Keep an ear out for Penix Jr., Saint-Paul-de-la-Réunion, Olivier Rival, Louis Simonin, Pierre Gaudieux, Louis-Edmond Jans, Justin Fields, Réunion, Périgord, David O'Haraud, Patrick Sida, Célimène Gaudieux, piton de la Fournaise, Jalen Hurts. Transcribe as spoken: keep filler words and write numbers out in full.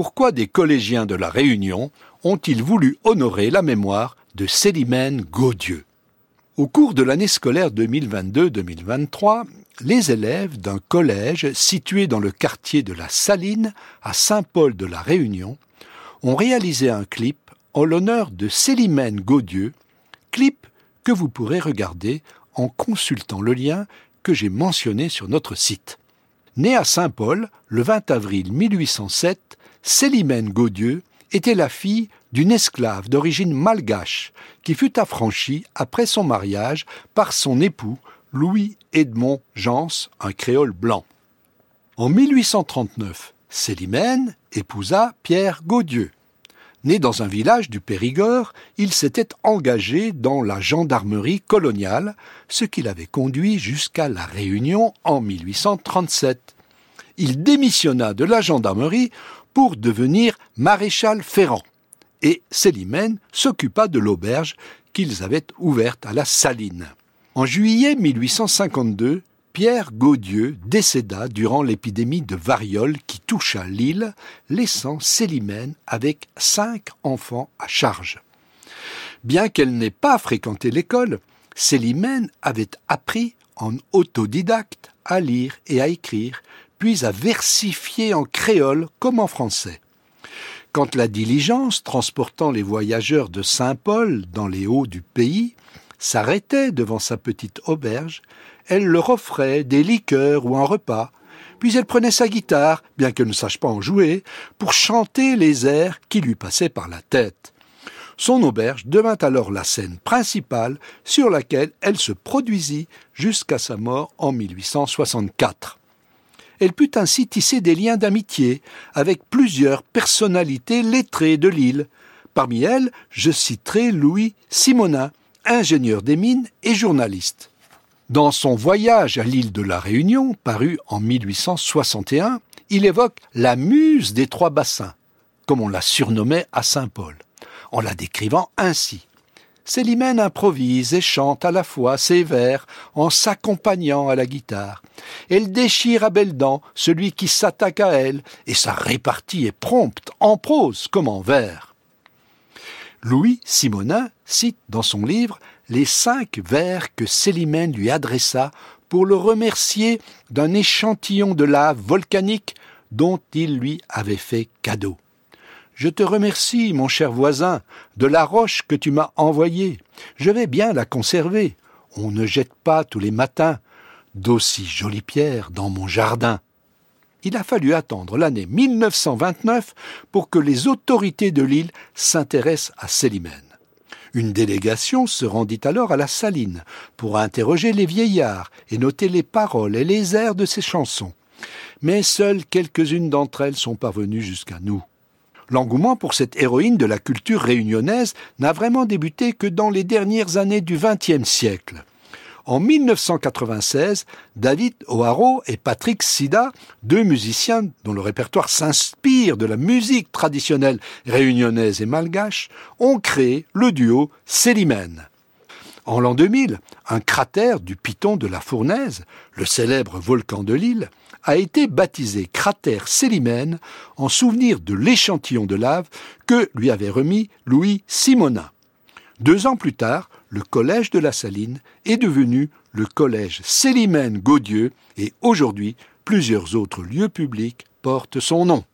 pourquoi des collégiens de la Réunion ont-ils voulu honorer la mémoire de Célimène Gaudieux? Au cours de l'année scolaire deux mille vingt-deux deux mille vingt-trois, les élèves d'un collège situé dans le quartier de la Saline, à Saint-Paul-de-la-Réunion, ont réalisé un clip en l'honneur de Célimène Gaudieux, clip que vous pourrez regarder en consultant le lien que j'ai mentionné sur notre site. Né à Saint-Paul le vingt avril mille huit cent sept, Célimène Gaudieux était la fille d'une esclave d'origine malgache qui fut affranchie après son mariage par son époux Louis-Edmond Jans, un créole blanc. En mille huit cent trente-neuf, Célimène épousa Pierre Gaudieux. Né dans un village du Périgord, il s'était engagé dans la gendarmerie coloniale, ce qui l'avait conduit jusqu'à la Réunion en mille huit cent trente-sept. Il démissionna de la gendarmerie pour devenir maréchal ferrant, et Célimène s'occupa de l'auberge qu'ils avaient ouverte à la Saline. En juillet mille huit cent cinquante-deux, Pierre Gaudieux décéda durant l'épidémie de variole qui toucha l'île, laissant Célimène avec cinq enfants à charge. Bien qu'elle n'ait pas fréquenté l'école, Célimène avait appris en autodidacte à lire et à écrire, puis à versifier en créole comme en français. Quand la diligence transportant les voyageurs de Saint-Paul dans les hauts du pays s'arrêtait devant sa petite auberge, elle leur offrait des liqueurs ou un repas, puis elle prenait sa guitare, bien qu'elle ne sache pas en jouer, pour chanter les airs qui lui passaient par la tête. Son auberge devint alors la scène principale sur laquelle elle se produisit jusqu'à sa mort en mille huit cent soixante-quatre. Elle put ainsi tisser des liens d'amitié avec plusieurs personnalités lettrées de l'île. Parmi elles, je citerai Louis Simonin, ingénieur des mines et journaliste. Dans son voyage à l'île de la Réunion, paru en mille huit cent soixante et un, il évoque la muse des trois bassins, comme on la surnommait à Saint-Paul, en la décrivant ainsi. Célimène improvise et chante à la fois ses vers en s'accompagnant à la guitare. Elle déchire à belles dents celui qui s'attaque à elle, et sa répartie est prompte, en prose comme en vers. Louis Simonin cite dans son livre les cinq vers que Célimène lui adressa pour le remercier d'un échantillon de lave volcanique dont il lui avait fait cadeau. « Je te remercie, mon cher voisin, de la roche que tu m'as envoyée. Je vais bien la conserver. On ne jette pas tous les matins d'aussi jolies pierres dans mon jardin. » Il a fallu attendre l'année mille neuf cent vingt-neuf pour que les autorités de l'île s'intéressent à Célimène. Une délégation se rendit alors à la Saline pour interroger les vieillards et noter les paroles et les airs de ses chansons. Mais seules quelques-unes d'entre elles sont parvenues jusqu'à nous. L'engouement pour cette héroïne de la culture réunionnaise n'a vraiment débuté que dans les dernières années du vingtième siècle. En mille neuf cent quatre-vingt-seize, David O'Haraud et Patrick Sida, deux musiciens dont le répertoire s'inspire de la musique traditionnelle réunionnaise et malgache, ont créé le duo Célimène. En l'an deux mille, un cratère du piton de la Fournaise, le célèbre volcan de l'île, a été baptisé cratère Célimène en souvenir de l'échantillon de lave que lui avait remis Louis Simonin. Deux ans plus tard, le collège de la Saline est devenu le collège Célimène Gaudieux et aujourd'hui, plusieurs autres lieux publics portent son nom.